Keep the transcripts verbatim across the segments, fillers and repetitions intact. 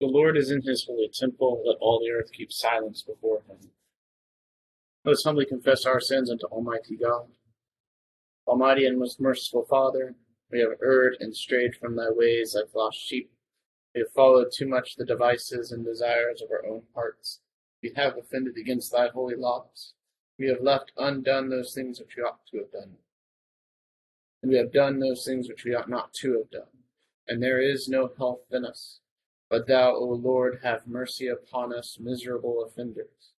The Lord is in his holy temple, let all the earth keep silence before him. Let us humbly confess our sins unto Almighty God. Almighty and most merciful Father, we have erred and strayed from thy ways like lost sheep. We have followed too much the devices and desires of our own hearts. We have offended against thy holy laws. We have left undone those things which we ought to have done. And we have done those things which we ought not to have done. And there is no health in us. But thou, O Lord, have mercy upon us, miserable offenders.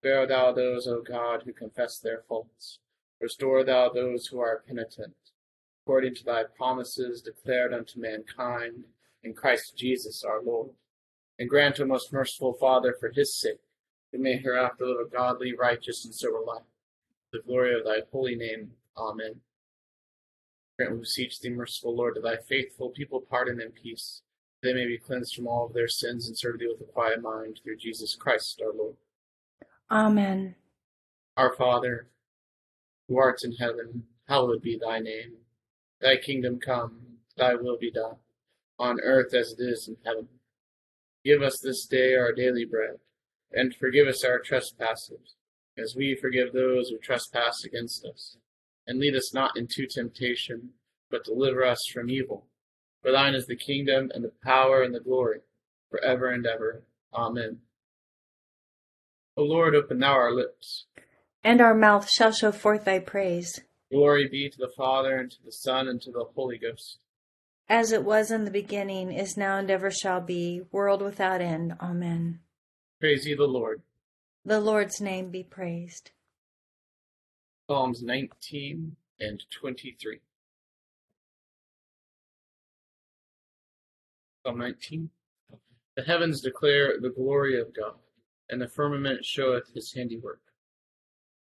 Spare thou those, O God, who confess their faults. Restore thou those who are penitent, according to thy promises declared unto mankind in Christ Jesus our Lord. And grant, O most merciful Father, for his sake, we may hereafter live a godly, righteous, and sober life. The glory of thy holy name. Amen. Grant, we beseech thee, merciful Lord, to thy faithful people pardon and peace, they may be cleansed from all of their sins and serve thee with a quiet mind through Jesus Christ our Lord. Amen. Our Father, who art in heaven, hallowed be thy name. Thy kingdom come, thy will be done, on earth as it is in heaven. Give us this day our daily bread, and forgive us our trespasses, as we forgive those who trespass against us. And lead us not into temptation, but deliver us from evil. For thine is the kingdom, and the power, and the glory, forever and ever. Amen. O Lord, open thou our lips, and our mouth shall show forth thy praise. Glory be to the Father, and to the Son, and to the Holy Ghost. As it was in the beginning, is now, and ever shall be, world without end. Amen. Praise ye the Lord. The Lord's name be praised. Psalms nineteen and twenty-three. Psalm nineteen. The heavens declare the glory of God, and the firmament showeth his handiwork.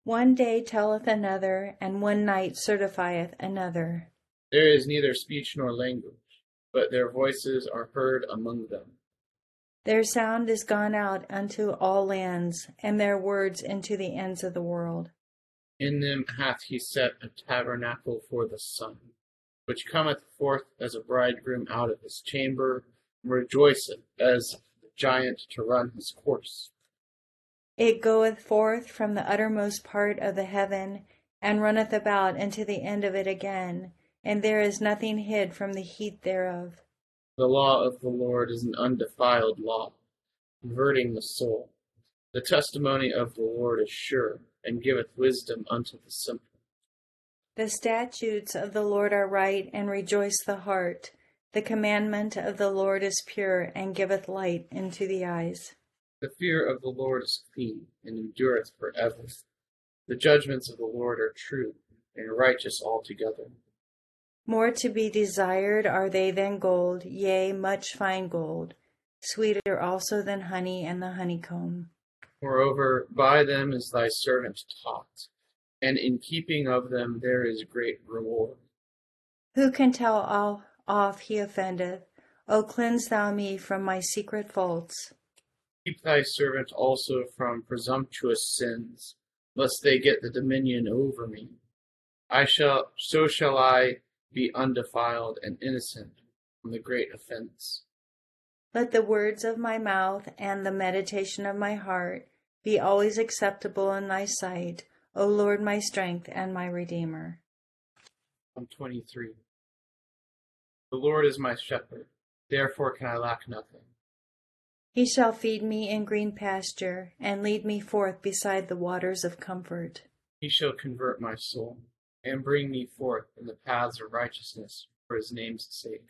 One day telleth another, and one night certifieth another. There is neither speech nor language, but their voices are heard among them. Their sound is gone out unto all lands, and their words into the ends of the world. In them hath he set a tabernacle for the sun, which cometh forth as a bridegroom out of his chamber, and rejoiceth as the giant to run his course. It goeth forth from the uttermost part of the heaven, and runneth about unto the end of it again, and there is nothing hid from the heat thereof. The law of the Lord is an undefiled law, converting the soul. The testimony of the Lord is sure, and giveth wisdom unto the simple. The statutes of the Lord are right, and rejoice the heart. The commandment of the Lord is pure, and giveth light into the eyes. The fear of the Lord is clean, and endureth forever. The judgments of the Lord are true, and righteous altogether. More to be desired are they than gold, yea, much fine gold, sweeter also than honey and the honeycomb. Moreover, by them is thy servant taught, and in keeping of them there is great reward. Who can tell how oft he offendeth? O cleanse thou me from my secret faults. Keep thy servant also from presumptuous sins, lest they get the dominion over me. I shall, so shall I be undefiled and innocent from the great offense. Let the words of my mouth and the meditation of my heart be always acceptable in thy sight, O Lord, my strength and my Redeemer. Psalm twenty-three. The Lord is my shepherd, therefore can I lack nothing. He shall feed me in green pasture, and lead me forth beside the waters of comfort. He shall convert my soul, and bring me forth in the paths of righteousness for his name's sake.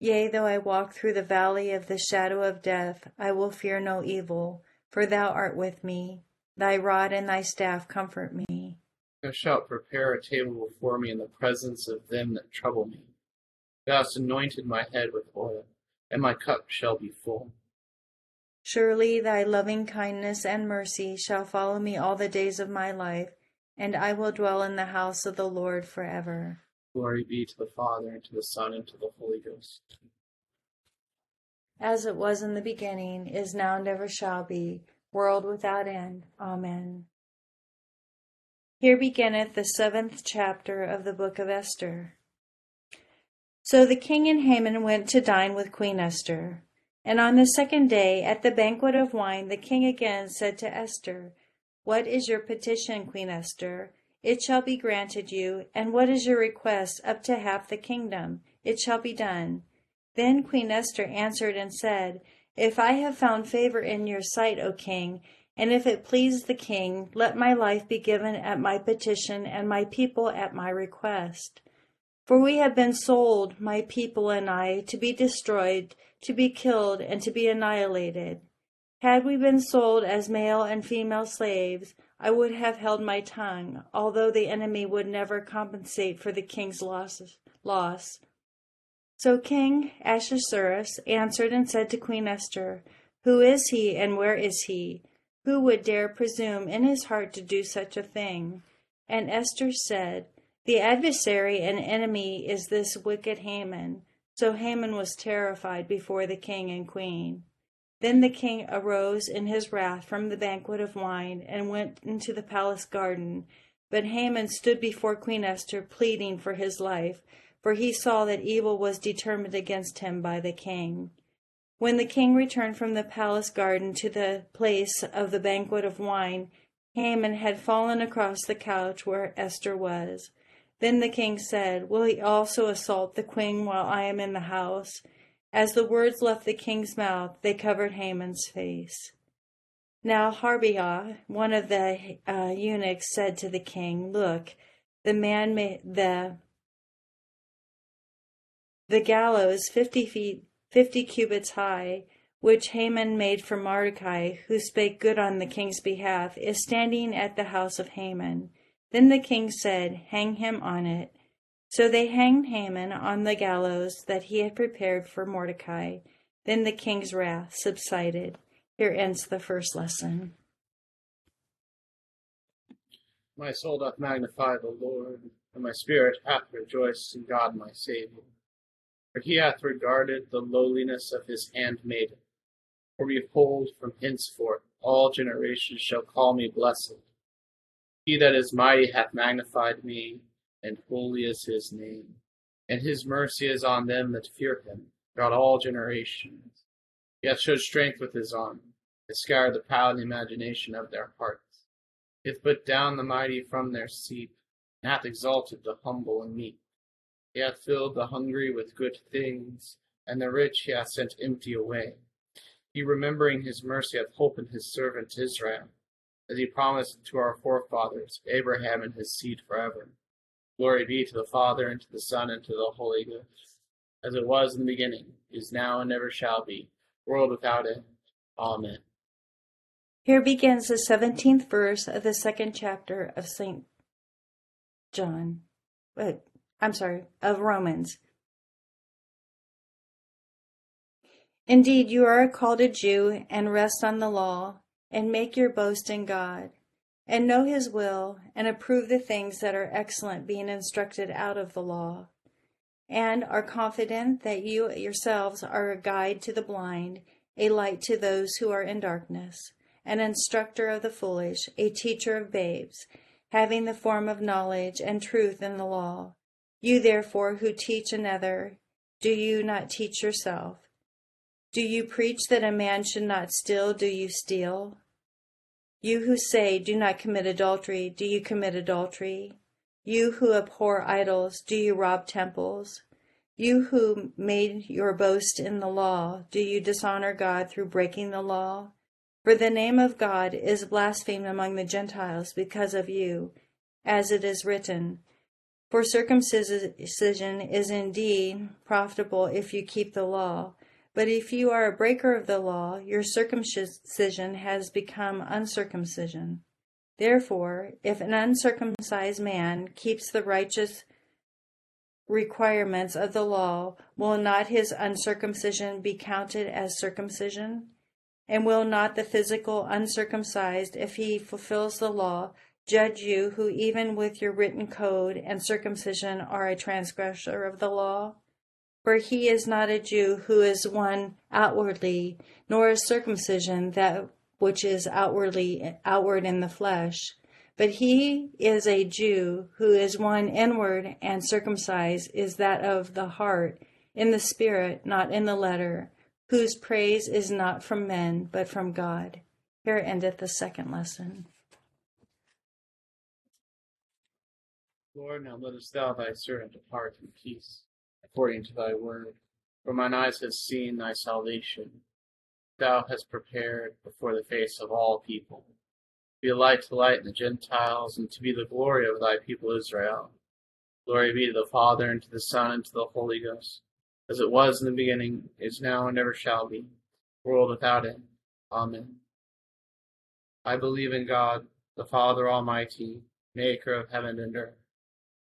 Yea, though I walk through the valley of the shadow of death, I will fear no evil, for thou art with me. Thy rod and thy staff comfort me. Thou shalt prepare a table before me in the presence of them that trouble me. Thou hast anointed my head with oil, and my cup shall be full. Surely thy loving kindness and mercy shall follow me all the days of my life, and I will dwell in the house of the Lord forever. Glory be to the Father, and to the Son, and to the Holy Ghost. As it was in the beginning, is now, and ever shall be, world without end. Amen. Here beginneth the seventh chapter of the book of Esther. So the king and Haman went to dine with Queen Esther. And on the second day, at the banquet of wine, the king again said to Esther, "What is your petition, Queen Esther? It shall be granted you, and what is your request up to half the kingdom? It shall be done." Then Queen Esther answered and said, "If I have found favor in your sight, O king, and if it please the king, let my life be given at my petition and my people at my request. For we have been sold, my people and I, to be destroyed, to be killed, and to be annihilated. Had we been sold as male and female slaves, I would have held my tongue, although the enemy would never compensate for the king's loss. So King Ahasuerus answered and said to Queen Esther, "Who is he and where is he? Who would dare presume in his heart to do such a thing?" And Esther said, "The adversary and enemy is this wicked Haman." So Haman was terrified before the king and queen. Then the king arose in his wrath from the banquet of wine and went into the palace garden. But Haman stood before Queen Esther, pleading for his life, for he saw that evil was determined against him by the king. When the king returned from the palace garden to the place of the banquet of wine, Haman had fallen across the couch where Esther was. Then the king said, "Will he also assault the queen while I am in the house?" As the words left the king's mouth, they covered Haman's face. Now Harbiah, one of the uh, eunuchs, said to the king, "Look, the man may, the the gallows fifty feet fifty cubits high, which Haman made for Mordecai, who spake good on the king's behalf, is standing at the house of Haman." Then the king said, "Hang him on it." So they hanged Haman on the gallows that he had prepared for Mordecai. Then the king's wrath subsided. Here ends the first lesson. My soul doth magnify the Lord, and my spirit hath rejoiced in God my Saviour. For he hath regarded the lowliness of his handmaiden. For behold, from henceforth all generations shall call me blessed. He that is mighty hath magnified me, and holy is his name. And his mercy is on them that fear him throughout all generations. He hath showed strength with his arm, to scour the proud imagination of their hearts. He hath put down the mighty from their seat, and hath exalted the humble and meek. He hath filled the hungry with good things, and the rich he hath sent empty away. He, remembering his mercy, hath holpen his servant Israel, as he promised to our forefathers, Abraham and his seed forever. Glory be to the Father, and to the Son, and to the Holy Ghost, as it was in the beginning, is now, and ever shall be, world without end. Amen. Here begins the seventeenth verse of the second chapter of Saint John. Wait, I'm sorry, of Romans. Indeed, you are called a Jew, and rest on the law, and make your boast in God, and know his will, and approve the things that are excellent, being instructed out of the law, and are confident that you yourselves are a guide to the blind, a light to those who are in darkness, an instructor of the foolish, a teacher of babes, having the form of knowledge and truth in the law. You therefore who teach another, do you not teach yourself? Do you preach that a man should not steal? Do you steal? You who say, do not commit adultery, do you commit adultery? You who abhor idols, do you rob temples? You who made your boast in the law, do you dishonor God through breaking the law? For the name of God is blasphemed among the Gentiles because of you, as it is written, for circumcision is indeed profitable if you keep the law. But if you are a breaker of the law, your circumcision has become uncircumcision. Therefore, if an uncircumcised man keeps the righteous requirements of the law, will not his uncircumcision be counted as circumcision? And will not the physical uncircumcised, if he fulfills the law, judge you who even with your written code and circumcision are a transgressor of the law? For he is not a Jew who is one outwardly, nor is circumcision that which is outwardly outward in the flesh. But he is a Jew who is one inward, and circumcised is that of the heart, in the spirit, not in the letter, whose praise is not from men, but from God. Here endeth the second lesson. Lord, now lettest thou thy servant depart in peace, according to thy word. For mine eyes have seen thy salvation. Thou hast prepared before the face of all people, to be a light to lighten the Gentiles, and to be the glory of thy people Israel. Glory be to the Father, and to the Son, and to the Holy Ghost, as it was in the beginning, is now, and ever shall be, world without end. Amen. I believe in God, the Father Almighty, maker of heaven and earth,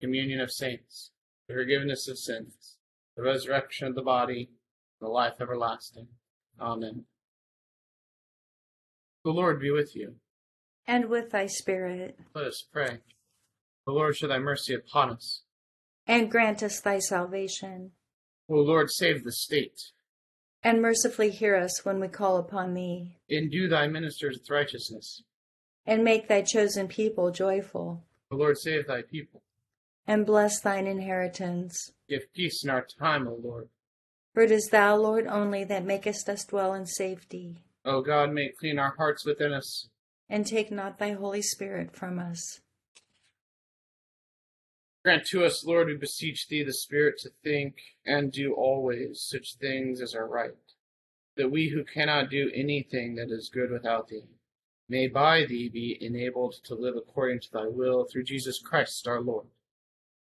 communion of saints, the forgiveness of sins, the resurrection of the body, and the life everlasting. Amen. The Lord be with you. And with thy spirit. Let us pray. O Lord, show thy mercy upon us. And grant us thy salvation. O Lord, save the state. And mercifully hear us when we call upon thee. Endue thy ministers with righteousness. And make thy chosen people joyful. O Lord, save thy people. And bless thine inheritance. Give peace in our time, O Lord. For it is thou, Lord, only that makest us dwell in safety. O God, make clean our hearts within us. And take not thy Holy Spirit from us. Grant to us, Lord, we beseech thee, the Spirit to think and do always such things as are right, that we who cannot do anything that is good without thee, may by thee be enabled to live according to thy will, through Jesus Christ our Lord.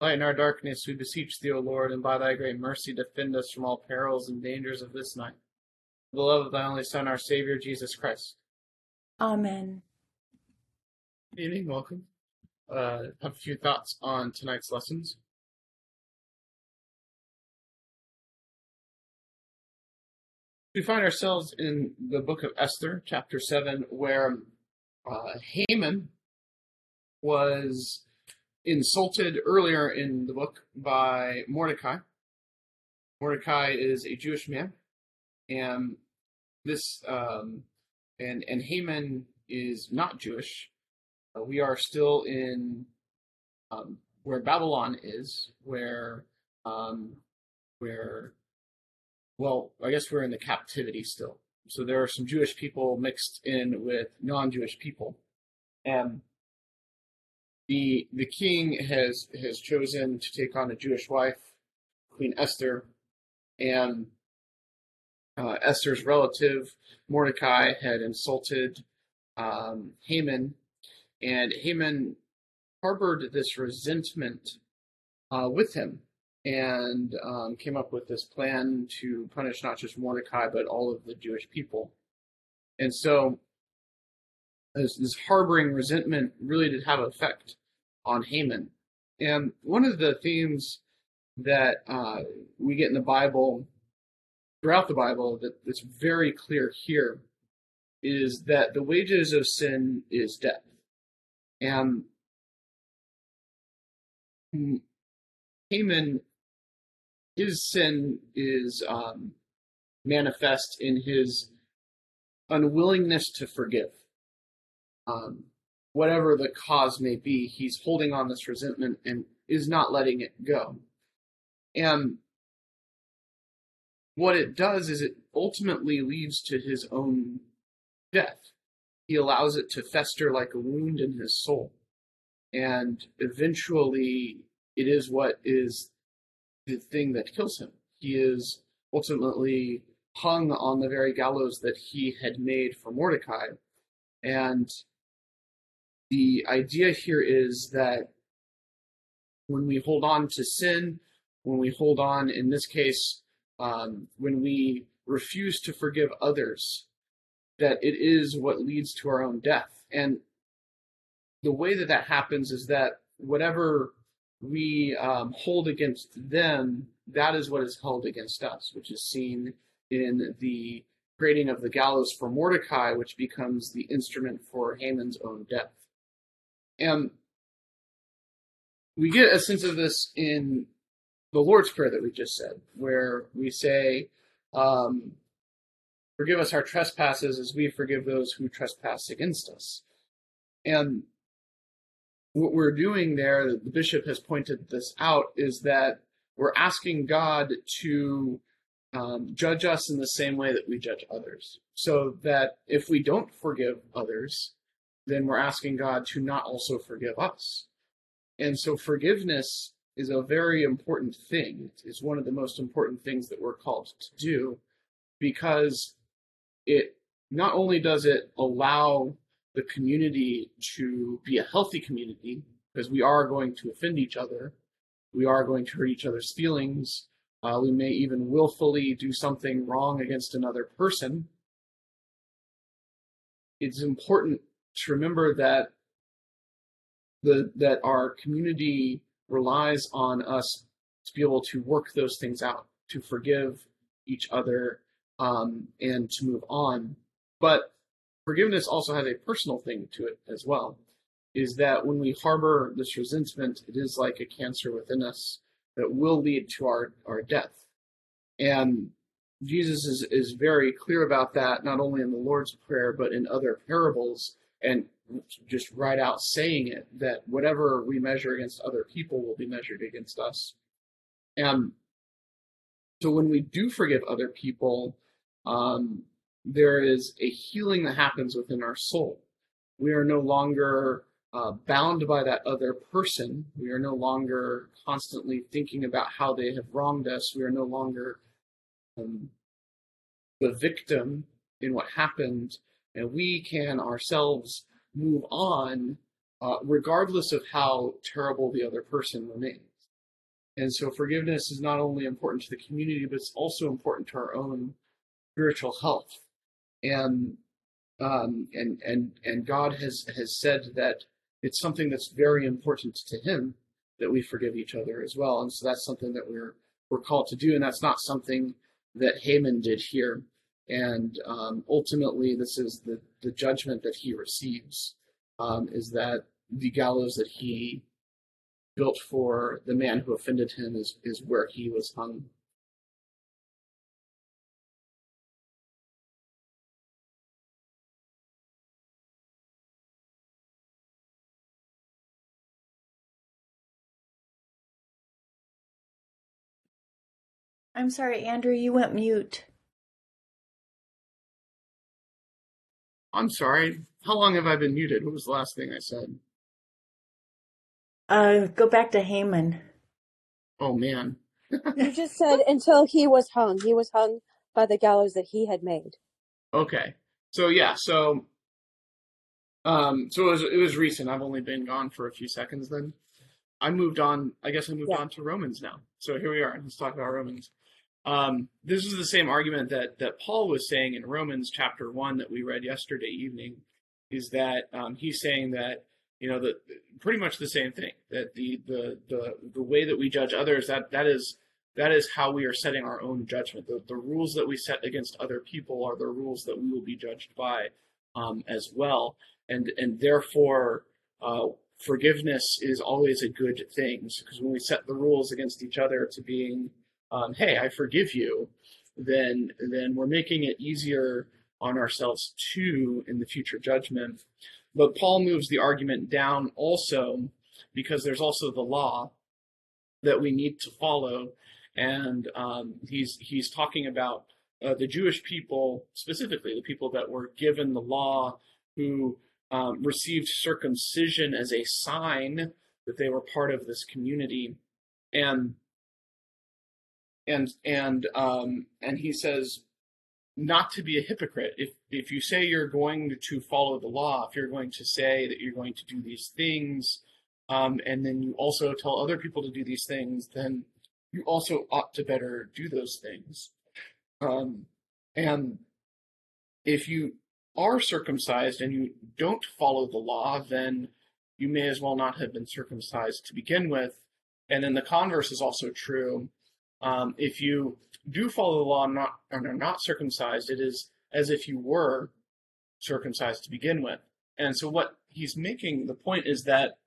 Lighten our darkness, we beseech thee, O Lord, and by thy great mercy defend us from all perils and dangers of this night. For the love of thy only Son, our Savior, Jesus Christ. Amen. Good evening, welcome. Uh, have a few thoughts on tonight's lessons. We find ourselves in the book of Esther, chapter seven, where uh, Haman was insulted earlier in the book by Mordecai. Mordecai is a Jewish man, and this um, and and Haman is not Jewish. Uh, we are still in um, where Babylon is, where um, where well, I guess we're in the captivity still. So there are some Jewish people mixed in with non-Jewish people, and The, the king has, has chosen to take on a Jewish wife, Queen Esther, and uh, Esther's relative, Mordecai, had insulted um, Haman, and Haman harbored this resentment uh, with him, and um, came up with this plan to punish not just Mordecai, but all of the Jewish people. And so this, this harboring resentment really did have an effect on Haman. And one of the themes that uh, we get in the Bible, throughout the Bible, that that's very clear here, is that the wages of sin is death. And Haman, his sin is um, manifest in his unwillingness to forgive. Um, Whatever the cause may be, he's holding on this resentment and is not letting it go. And what it does is it ultimately leads to his own death. He allows it to fester like a wound in his soul. And eventually, it is what is the thing that kills him. He is ultimately hung on the very gallows that he had made for Mordecai. And the idea here is that when we hold on to sin, when we hold on, in this case, um, when we refuse to forgive others, that it is what leads to our own death. And the way that that happens is that whatever we um, hold against them, that is what is held against us, which is seen in the creating of the gallows for Mordecai, which becomes the instrument for Haman's own death. And we get a sense of this in the Lord's Prayer that we just said, where we say, um, forgive us our trespasses as we forgive those who trespass against us. And what we're doing there, the bishop has pointed this out, is that we're asking God to Um, judge us in the same way that we judge others, so that if we don't forgive others, then we're asking God to not also forgive us. And so forgiveness is a very important thing. It's one of the most important things that we're called to do, because it not only does it allow the community to be a healthy community, because we are going to offend each other, we are going to hurt each other's feelings, Uh, we may even willfully do something wrong against another person. It's important to remember that the that our community relies on us to be able to work those things out, to forgive each other, um, and to move on. But forgiveness also has a personal thing to it as well, is that when we harbor this resentment, it is like a cancer within us that will lead to our, our death. And Jesus is, is very clear about that, not only in the Lord's Prayer, but in other parables, and just right out saying it, that whatever we measure against other people will be measured against us. And so when we do forgive other people, um, there is a healing that happens within our soul. We are no longer Uh, bound by that other person. We are no longer constantly thinking about how they have wronged us. We are no longer um, the victim in what happened, and we can ourselves move on uh, regardless of how terrible the other person remains. And so forgiveness is not only important to the community, but it's also important to our own spiritual health. And um, and and and God has has said that it's something that's very important to him, that we forgive each other as well. And so that's something that we're we're called to do, and that's not something that Haman did here. And um, ultimately, this is the, the judgment that he receives, um, is that the gallows that he built for the man who offended him is, is where he was hung. I'm sorry, Andrew, you went mute. I'm sorry. How long have I been muted? What was the last thing I said? Uh, go back to Haman. Oh, man. You just said until he was hung. He was hung by the gallows that he had made. Okay. So, yeah. So, um, so it was, it was recent. I've only been gone for a few seconds then. I moved on. I guess I moved yeah. on to Romans now. So here we are. Let's talk about Romans. Um, this is the same argument that, that Paul was saying in Romans chapter one that we read yesterday evening, is that um, he's saying that, you know, the, pretty much the same thing, that the, the, the, the way that we judge others, that, that, is, that is how we are setting our own judgment. The, the rules that we set against other people are the rules that we will be judged by um, as well. And, and therefore, uh, forgiveness is always a good thing, because when we set the rules against each other to being, Um, hey, I forgive you, then then we're making it easier on ourselves too in the future judgment. But Paul moves the argument down also, because there's also the law that we need to follow, and um, he's he's talking about uh, the Jewish people specifically, the people that were given the law, who um, received circumcision as a sign that they were part of this community, and. And and um, and he says, not to be a hypocrite. If if you say you're going to follow the law, if you're going to say that you're going to do these things, um, and then you also tell other people to do these things, then you also ought to better do those things. Um, and if you are circumcised and you don't follow the law, then you may as well not have been circumcised to begin with. And then the converse is also true. Um, if you do follow the law and, not, and are not circumcised, it is as if you were circumcised to begin with. And so what he's making, the point is that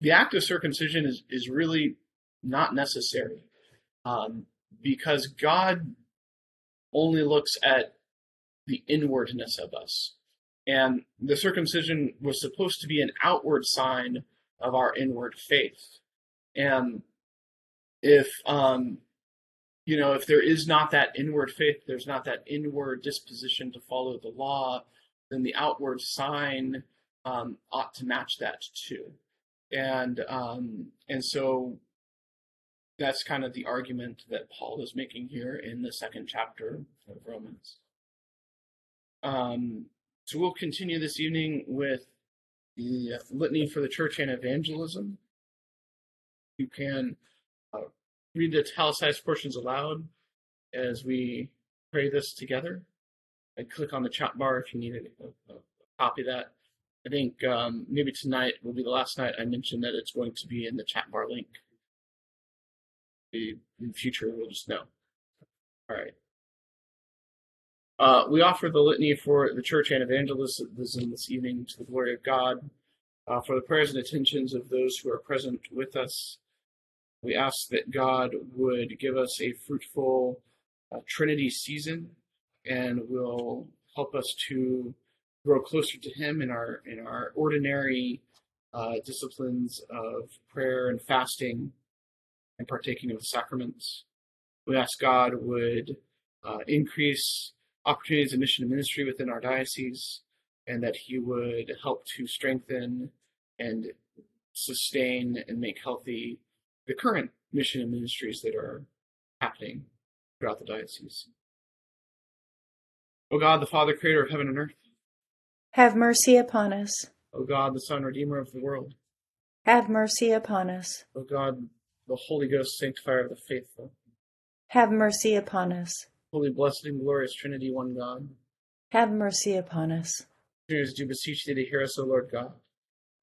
the act of circumcision is, is really not necessary, um, because God only looks at the inwardness of us. And the circumcision was supposed to be an outward sign of our inward faith. And if, um, you know, if there is not that inward faith, there's not that inward disposition to follow the law, then the outward sign um, ought to match that too. And, um, and so that's kind of the argument that Paul is making here in the second chapter of Romans. Um, so we'll continue this evening with the Litany for the Church and Evangelism. You can uh, read the italicized portions aloud as we pray this together, and click on the chat bar if you need a, a, a copy of that. I think um, maybe tonight will be the last night I mentioned that it's going to be in the chat bar link. In the future, we'll just know. All right. Uh, we offer the litany for the church and evangelism this evening to the glory of God, uh, for the prayers and attentions of those who are present with us. We ask that God would give us a fruitful uh, Trinity season, and will help us to grow closer to Him in our in our ordinary uh, disciplines of prayer and fasting and partaking of the sacraments. We ask God would uh, increase opportunities of mission and ministry within our diocese, and that He would help to strengthen and sustain and make healthy the current mission and ministries that are happening throughout the diocese. O God, the Father, creator of heaven and earth, have mercy upon us. O God, the Son, redeemer of the world, have mercy upon us. O God, the Holy Ghost, sanctifier of the faithful, have mercy upon us. Holy, blessed, and glorious Trinity, one God, have mercy upon us. Sinners, do beseech thee to hear us, O Lord God,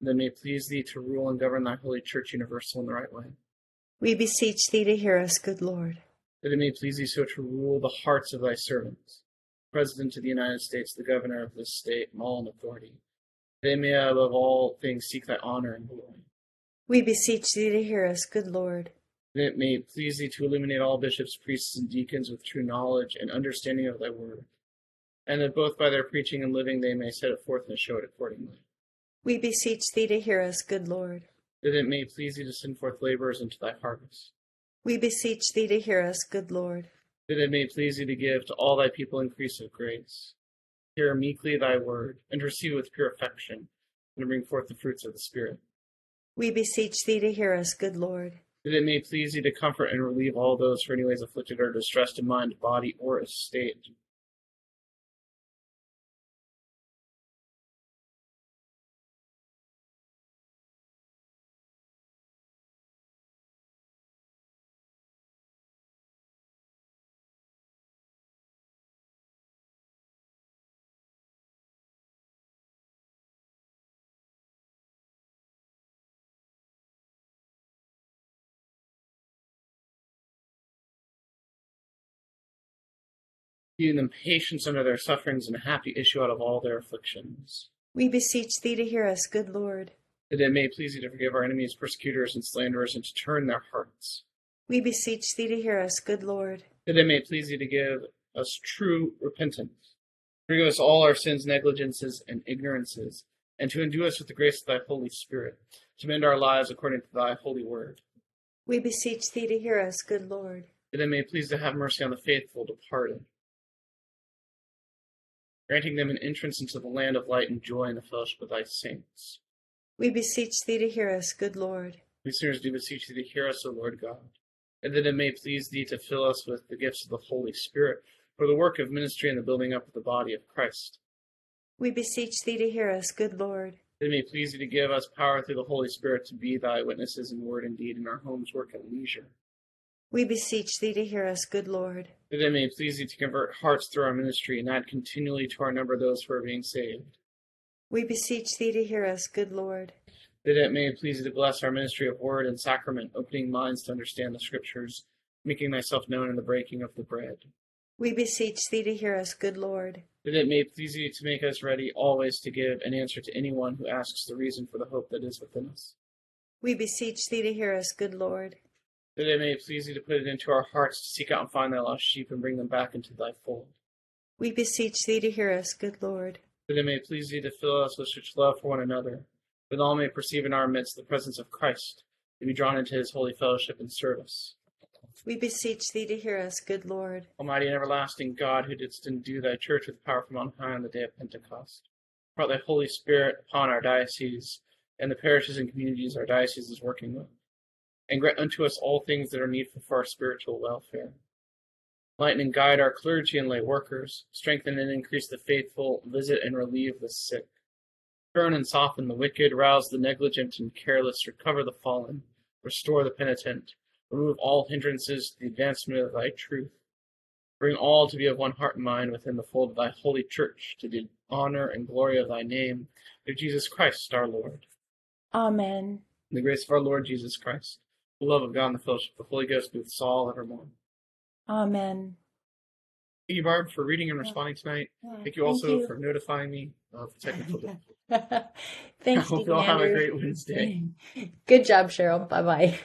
that may please thee to rule and govern thy holy church universal in the right way. We beseech thee to hear us, good Lord. That it may please thee so to rule the hearts of thy servants, President of the United States, the governor of this state, and all in authority. They may above all things seek thy honor and glory. We beseech thee to hear us, good Lord. That it may please thee to illuminate all bishops, priests, and deacons with true knowledge and understanding of thy word, and that both by their preaching and living they may set it forth and show it accordingly. We beseech thee to hear us, good Lord. That it may please thee to send forth laborers into thy harvest. We beseech thee to hear us, good Lord. That it may please thee to give to all thy people increase of grace. Hear meekly thy word, and receive with pure affection, and bring forth the fruits of the Spirit. We beseech thee to hear us, good Lord. That it may please thee to comfort and relieve all those who are anyways afflicted or distressed in mind, body, or estate. Giving them patience under their sufferings, and a happy issue out of all their afflictions. We beseech thee to hear us, good Lord. That it may please thee to forgive our enemies, persecutors, and slanderers, and to turn their hearts. We beseech thee to hear us, good Lord. That it may please thee to give us true repentance. Forgive us all our sins, negligences, and ignorances, and to endue us with the grace of thy Holy Spirit, to mend our lives according to thy holy word. We beseech thee to hear us, good Lord. That it may please to have mercy on the faithful departed, granting them an entrance into the land of light and joy in the fellowship of thy saints. We beseech thee to hear us, good Lord. We sinners do beseech thee to hear us, O Lord God, and that it may please thee to fill us with the gifts of the Holy Spirit, for the work of ministry and the building up of the body of Christ. We beseech thee to hear us, good Lord. It may please thee to give us power through the Holy Spirit to be thy witnesses in word and deed in our homes, work, and leisure. We beseech thee to hear us, good Lord. That it may please thee to convert hearts through our ministry, and add continually to our number those who are being saved. We beseech thee to hear us, good Lord. That it may please thee to bless our ministry of word and sacrament, opening minds to understand the Scriptures, making thyself known in the breaking of the bread. We beseech thee to hear us, good Lord. That it may please thee to make us ready always to give an answer to anyone who asks the reason for the hope that is within us. We beseech thee to hear us, good Lord. That it may please thee to put it into our hearts to seek out and find thy lost sheep and bring them back into thy fold. We beseech thee to hear us, good Lord. That it may please thee to fill us with such love for one another, that all may perceive in our midst the presence of Christ, to be drawn into his holy fellowship and service. We beseech thee to hear us, good Lord. Almighty and everlasting God, who didst endue thy church with power from on high on the day of Pentecost, brought thy Holy Spirit upon our diocese and the parishes and communities our diocese is working with, and grant unto us all things that are needful for our spiritual welfare. Enlighten and guide our clergy and lay workers, strengthen and increase the faithful, visit and relieve the sick. Turn and soften the wicked, rouse the negligent and careless, recover the fallen, restore the penitent, remove all hindrances to the advancement of thy truth. Bring all to be of one heart and mind within the fold of thy holy church, to the honor and glory of thy name, through Jesus Christ our Lord. Amen. In the grace of our Lord Jesus Christ, the love of God, and the fellowship of the Holy Ghost be with us all evermore. Amen. Thank you, Barb, for reading and responding tonight. Yeah, thank you also thank you. for notifying me of technical difficulties. Thank you. I hope you all have a great Wednesday. Good job, Cheryl. Bye bye.